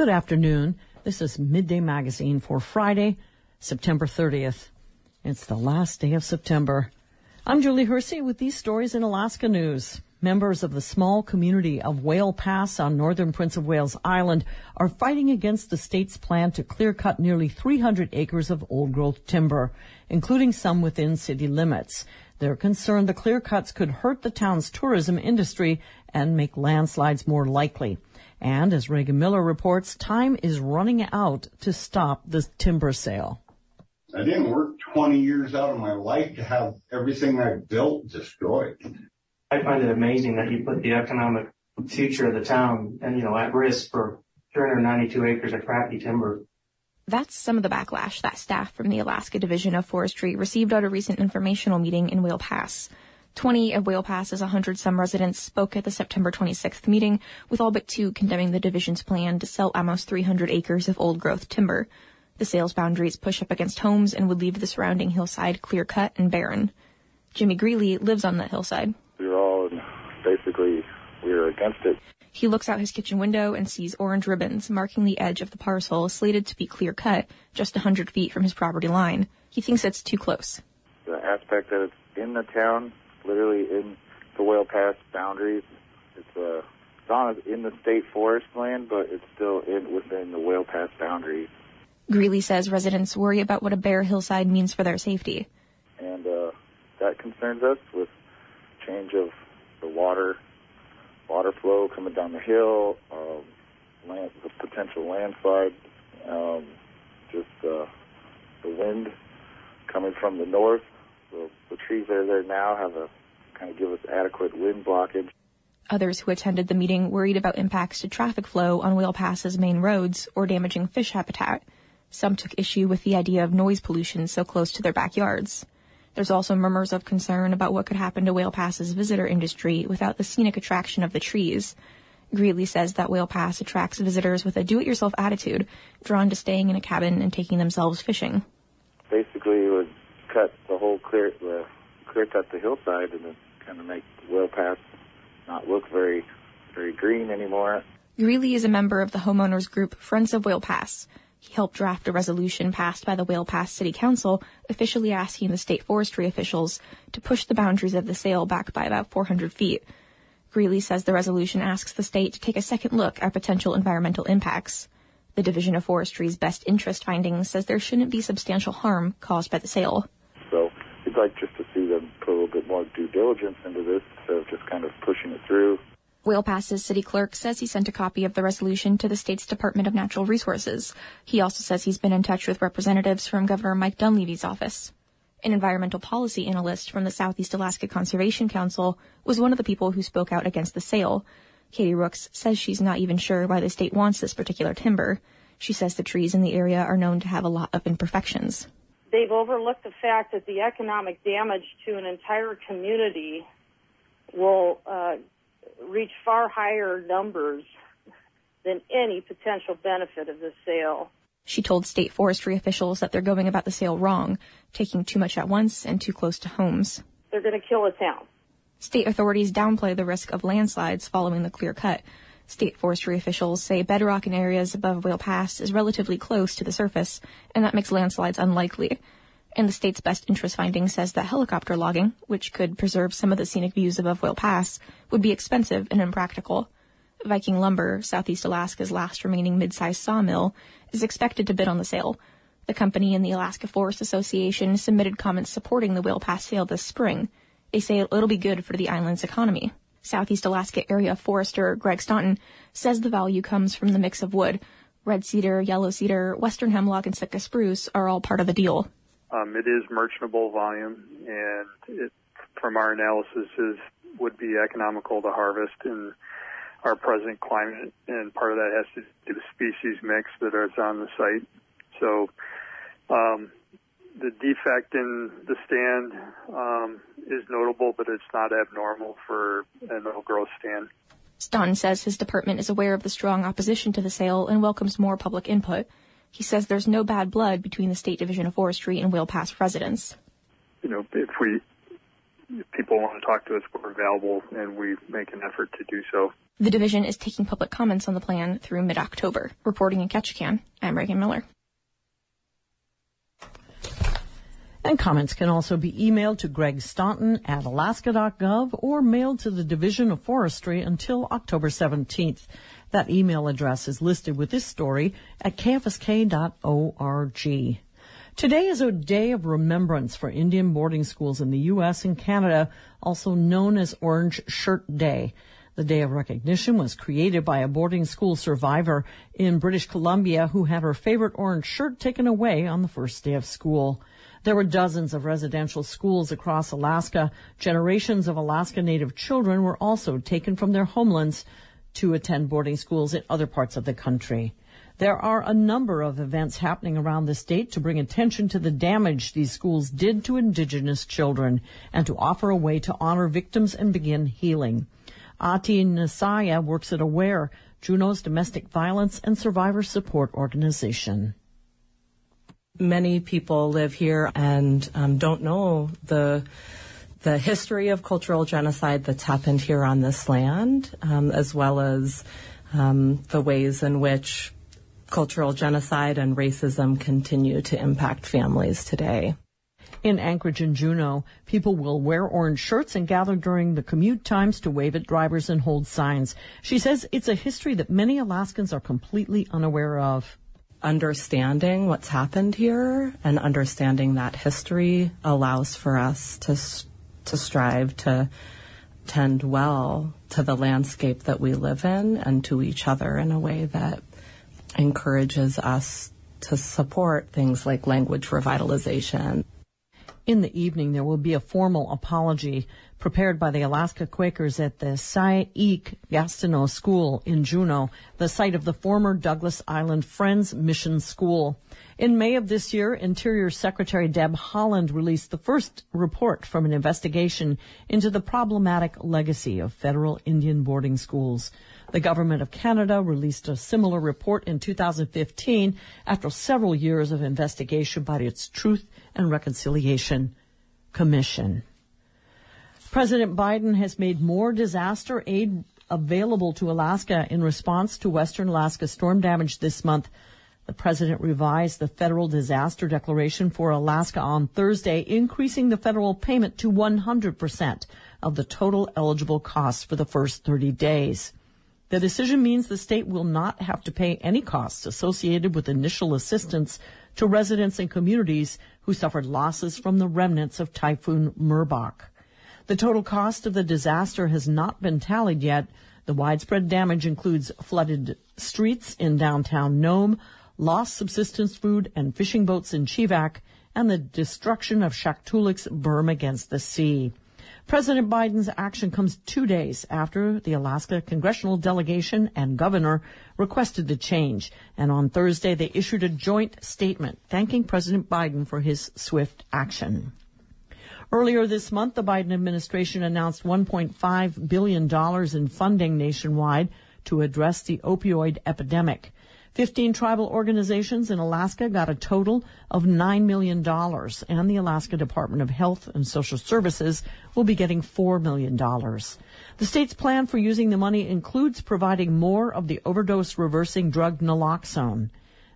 Good afternoon. This is Midday Magazine for Friday, September 30th. It's the last day of September. I'm Julie Hersey with these stories in Alaska News. Members of the small community of Whale Pass on northern Prince of Wales Island are fighting against the state's plan to clear-cut nearly 300 acres of old-growth timber, including some within city limits. They're concerned the clear-cuts could hurt the town's tourism industry and make landslides more likely. And as Reagan Miller reports, time is running out to stop the timber sale. I didn't work 20 years out of my life to have everything I built destroyed. I find it amazing that you put the economic future of the town and, at risk for 392 acres of crappy timber. That's some of the backlash that staff from the Alaska Division of Forestry received at a recent informational meeting in Whale Pass. 20 of Whale Pass's 100-some residents spoke at the September 26th meeting, with all but two condemning the division's plan to sell almost 300 acres of old-growth timber. The sales boundaries push up against homes and would leave the surrounding hillside clear-cut and barren. Jimmy Greeley lives on that hillside. We're against it. He looks out his kitchen window and sees orange ribbons marking the edge of the parcel slated to be clear-cut just 100 feet from his property line. He thinks it's too close. The aspect that it's in the town, literally in the Whale Pass boundaries. It's not in the state forest land, but it's still within the Whale Pass boundaries. Greeley says residents worry about what a bare hillside means for their safety. And that concerns us with change of the water flow coming down the hill, the potential landslide, the wind coming from the north. The trees that are there now have give us adequate wind blockage. Others who attended the meeting worried about impacts to traffic flow on Whale Pass's main roads or damaging fish habitat. Some took issue with the idea of noise pollution so close to their backyards. There's also murmurs of concern about what could happen to Whale Pass's visitor industry without the scenic attraction of the trees. Greeley says that Whale Pass attracts visitors with a do-it-yourself attitude, drawn to staying in a cabin and taking themselves fishing. Basically, it would cut the whole clear cut the hillside and kind of make Whale Pass not look very, very green anymore. Greeley is a member of the homeowners group Friends of Whale Pass. He helped draft a resolution passed by the Whale Pass City Council, officially asking the state forestry officials to push the boundaries of the sale back by about 400 feet. Greeley says the resolution asks the state to take a second look at potential environmental impacts. The Division of Forestry's best interest findings says there shouldn't be substantial harm caused by the sale. So we'd like just to see them put a little bit more due diligence into this instead of just kind of pushing it through. Whale Pass's city clerk says he sent a copy of the resolution to the state's Department of Natural Resources. He also says he's been in touch with representatives from Governor Mike Dunleavy's office. An environmental policy analyst from the Southeast Alaska Conservation Council was one of the people who spoke out against the sale. Katie Rooks says she's not even sure why the state wants this particular timber. She says the trees in the area are known to have a lot of imperfections. They've overlooked the fact that the economic damage to an entire community will reach far higher numbers than any potential benefit of the sale. She told state forestry officials that they're going about the sale wrong, taking too much at once and too close to homes. They're going to kill a town. State authorities downplay the risk of landslides following the clear cut. State forestry officials say bedrock in areas above Whale Pass is relatively close to the surface, and that makes landslides unlikely. And the state's best interest finding says that helicopter logging, which could preserve some of the scenic views above Whale Pass, would be expensive and impractical. Viking Lumber, Southeast Alaska's last remaining mid-sized sawmill, is expected to bid on the sale. The company and the Alaska Forest Association submitted comments supporting the Whale Pass sale this spring. They say it'll be good for the island's economy. Southeast Alaska area forester Greg Staunton says the value comes from the mix of wood. Red cedar, yellow cedar, western hemlock, and Sitka spruce are all part of the deal. It is merchantable volume, and it, from our analysis, would be economical to harvest in our present climate, and part of that has to do with the species mix that is on the site. So the defect in the stand is notable, but it's not abnormal for an old-growth stand. Staunton says his department is aware of the strong opposition to the sale and welcomes more public input. He says there's no bad blood between the State Division of Forestry and Whale Pass residents. If people want to talk to us, we're available, and we make an effort to do so. The division is taking public comments on the plan through mid-October. Reporting in Ketchikan, I'm Reagan Miller. And comments can also be emailed to Greg Staunton at alaska.gov or mailed to the Division of Forestry until October 17th. That email address is listed with this story at kfsk.org. Today is a day of remembrance for Indian boarding schools in the U.S. and Canada, also known as Orange Shirt Day. The Day of Recognition was created by a boarding school survivor in British Columbia who had her favorite orange shirt taken away on the first day of school. There were dozens of residential schools across Alaska. Generations of Alaska Native children were also taken from their homelands to attend boarding schools in other parts of the country. There are a number of events happening around the state to bring attention to the damage these schools did to Indigenous children and to offer a way to honor victims and begin healing. Ati Nisaya works at AWARE, Juneau's domestic violence and survivor support organization. Many people live here and don't know the history of cultural genocide that's happened here on this land, as well as the ways in which cultural genocide and racism continue to impact families today. In Anchorage and Juneau, people will wear orange shirts and gather during the commute times to wave at drivers and hold signs. She says it's a history that many Alaskans are completely unaware of. Understanding what's happened here and understanding that history allows for us to strive to tend well to the landscape that we live in and to each other in a way that encourages us to support things like language revitalization. In the evening, there will be a formal apology prepared by the Alaska Quakers at the Saik Gastino School in Juneau, the site of the former Douglas Island Friends Mission School. In May of this year, Interior Secretary Deb Holland released the first report from an investigation into the problematic legacy of federal Indian boarding schools. The Government of Canada released a similar report in 2015 after several years of investigation by its Truth and Reconciliation Commission. President Biden has made more disaster aid available to Alaska in response to Western Alaska storm damage this month. The president revised the federal disaster declaration for Alaska on Thursday, increasing the federal payment to 100% of the total eligible costs for the first 30 days. The decision means the state will not have to pay any costs associated with initial assistance to residents and communities who suffered losses from the remnants of Typhoon Murbach. The total cost of the disaster has not been tallied yet. The widespread damage includes flooded streets in downtown Nome, lost subsistence food and fishing boats in Chivak, and the destruction of Shaktulik's berm against the sea. President Biden's action comes 2 days after the Alaska congressional delegation and governor requested the change. And on Thursday, they issued a joint statement thanking President Biden for his swift action. Earlier this month, the Biden administration announced $1.5 billion in funding nationwide to address the opioid epidemic. 15 tribal organizations in Alaska got a total of $9 million, and the Alaska Department of Health and Social Services will be getting $4 million. The state's plan for using the money includes providing more of the overdose-reversing drug naloxone.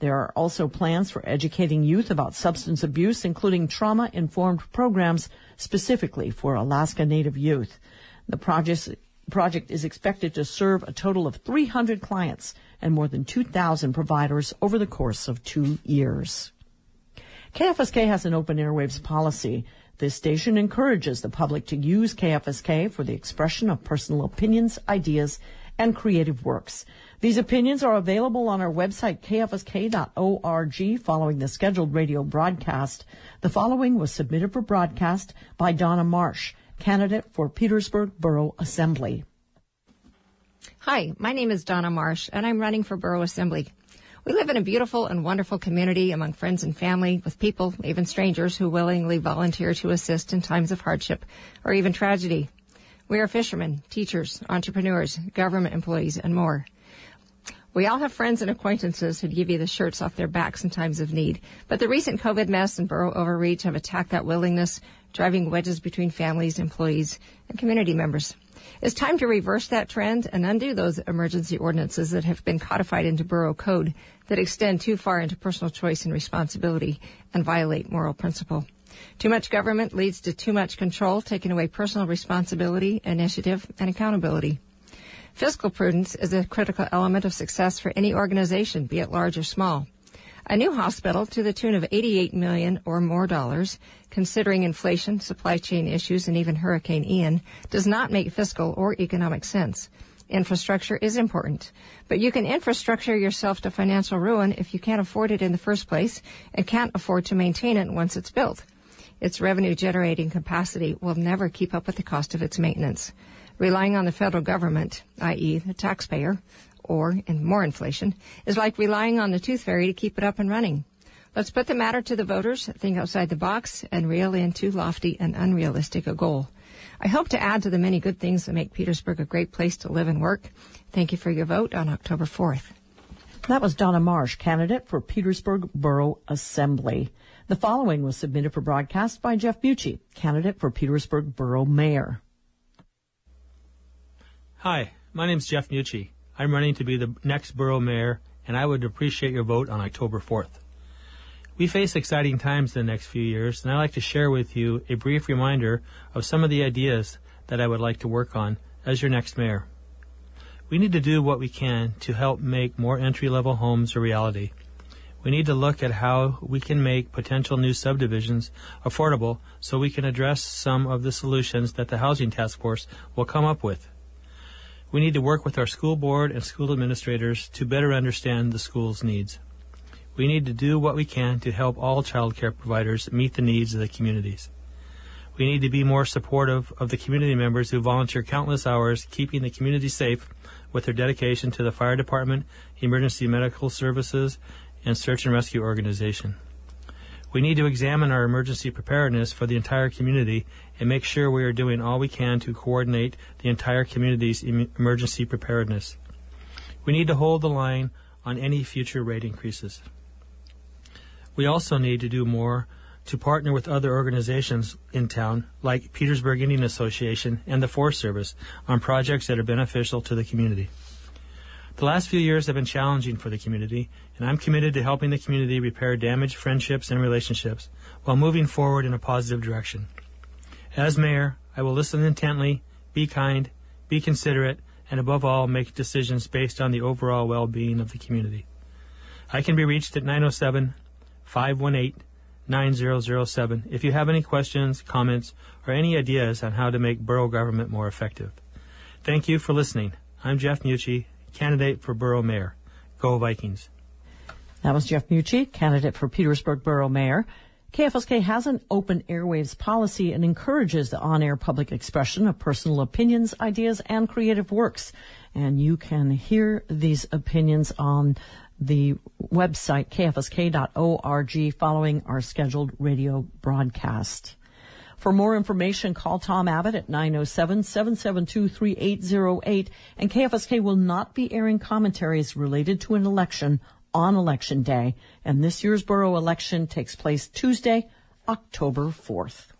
There are also plans for educating youth about substance abuse, including trauma-informed programs specifically for Alaska Native youth. The project is expected to serve a total of 300 clients and more than 2,000 providers over the course of 2 years. KFSK has an open airwaves policy. This station encourages the public to use KFSK for the expression of personal opinions, ideas, and creative works. These opinions are available on our website, kfsk.org, following the scheduled radio broadcast. The following was submitted for broadcast by Donna Marsh, candidate for Petersburg Borough Assembly. Hi, my name is Donna Marsh, and I'm running for Borough Assembly. We live in a beautiful and wonderful community among friends and family, with people, even strangers, who willingly volunteer to assist in times of hardship or even tragedy. We are fishermen, teachers, entrepreneurs, government employees, and more. We all have friends and acquaintances who'd give you the shirts off their backs in times of need. But the recent COVID mess and borough overreach have attacked that willingness, driving wedges between families, employees, and community members. It's time to reverse that trend and undo those emergency ordinances that have been codified into borough code that extend too far into personal choice and responsibility and violate moral principle. Too much government leads to too much control, taking away personal responsibility, initiative, and accountability. Fiscal prudence is a critical element of success for any organization, be it large or small. A new hospital to the tune of $88 million or more dollars, considering inflation, supply chain issues, and even Hurricane Ian, does not make fiscal or economic sense. Infrastructure is important, but you can infrastructure yourself to financial ruin if you can't afford it in the first place and can't afford to maintain it once it's built. Its revenue-generating capacity will never keep up with the cost of its maintenance. Relying on the federal government, i.e. the taxpayer, or, and more inflation, is like relying on the tooth fairy to keep it up and running. Let's put the matter to the voters, think outside the box, and reel in too lofty and unrealistic a goal. I hope to add to the many good things that make Petersburg a great place to live and work. Thank you for your vote on October 4th. That was Donna Marsh, candidate for Petersburg Borough Assembly. The following was submitted for broadcast by Jeff Nucci, candidate for Petersburg Borough Mayor. Hi, my name's Jeff Nucci. I'm running to be the next borough mayor, and I would appreciate your vote on October 4th. We face exciting times in the next few years, and I'd like to share with you a brief reminder of some of the ideas that I would like to work on as your next mayor. We need to do what we can to help make more entry-level homes a reality. We need to look at how we can make potential new subdivisions affordable so we can address some of the solutions that the Housing Task Force will come up with. We need to work with our school board and school administrators to better understand the school's needs. We need to do what we can to help all child care providers meet the needs of the communities. We need to be more supportive of the community members who volunteer countless hours keeping the community safe with their dedication to the fire department, emergency medical services, and search and rescue organization. We need to examine our emergency preparedness for the entire community and make sure we are doing all we can to coordinate the entire community's emergency preparedness. We need to hold the line on any future rate increases. We also need to do more to partner with other organizations in town, like Petersburg Indian Association and the Forest Service, on projects that are beneficial to the community. The last few years have been challenging for the community, and I'm committed to helping the community repair damaged friendships and relationships while moving forward in a positive direction. As mayor, I will listen intently, be kind, be considerate, and above all, make decisions based on the overall well-being of the community. I can be reached at 907-518-9007 if you have any questions, comments, or any ideas on how to make borough government more effective. Thank you for listening. I'm Jeff Nucci, candidate for Borough Mayor. Go Vikings. That was Jeff Nucci, candidate for Petersburg Borough Mayor. KFSK has an open airwaves policy and encourages the on-air public expression of personal opinions, ideas, and creative works. And you can hear these opinions on the website kfsk.org following our scheduled radio broadcast. For more information, call Tom Abbott at 907-772-3808, and KFSK will not be airing commentaries related to an election on Election Day, and this year's borough election takes place Tuesday, October 4th.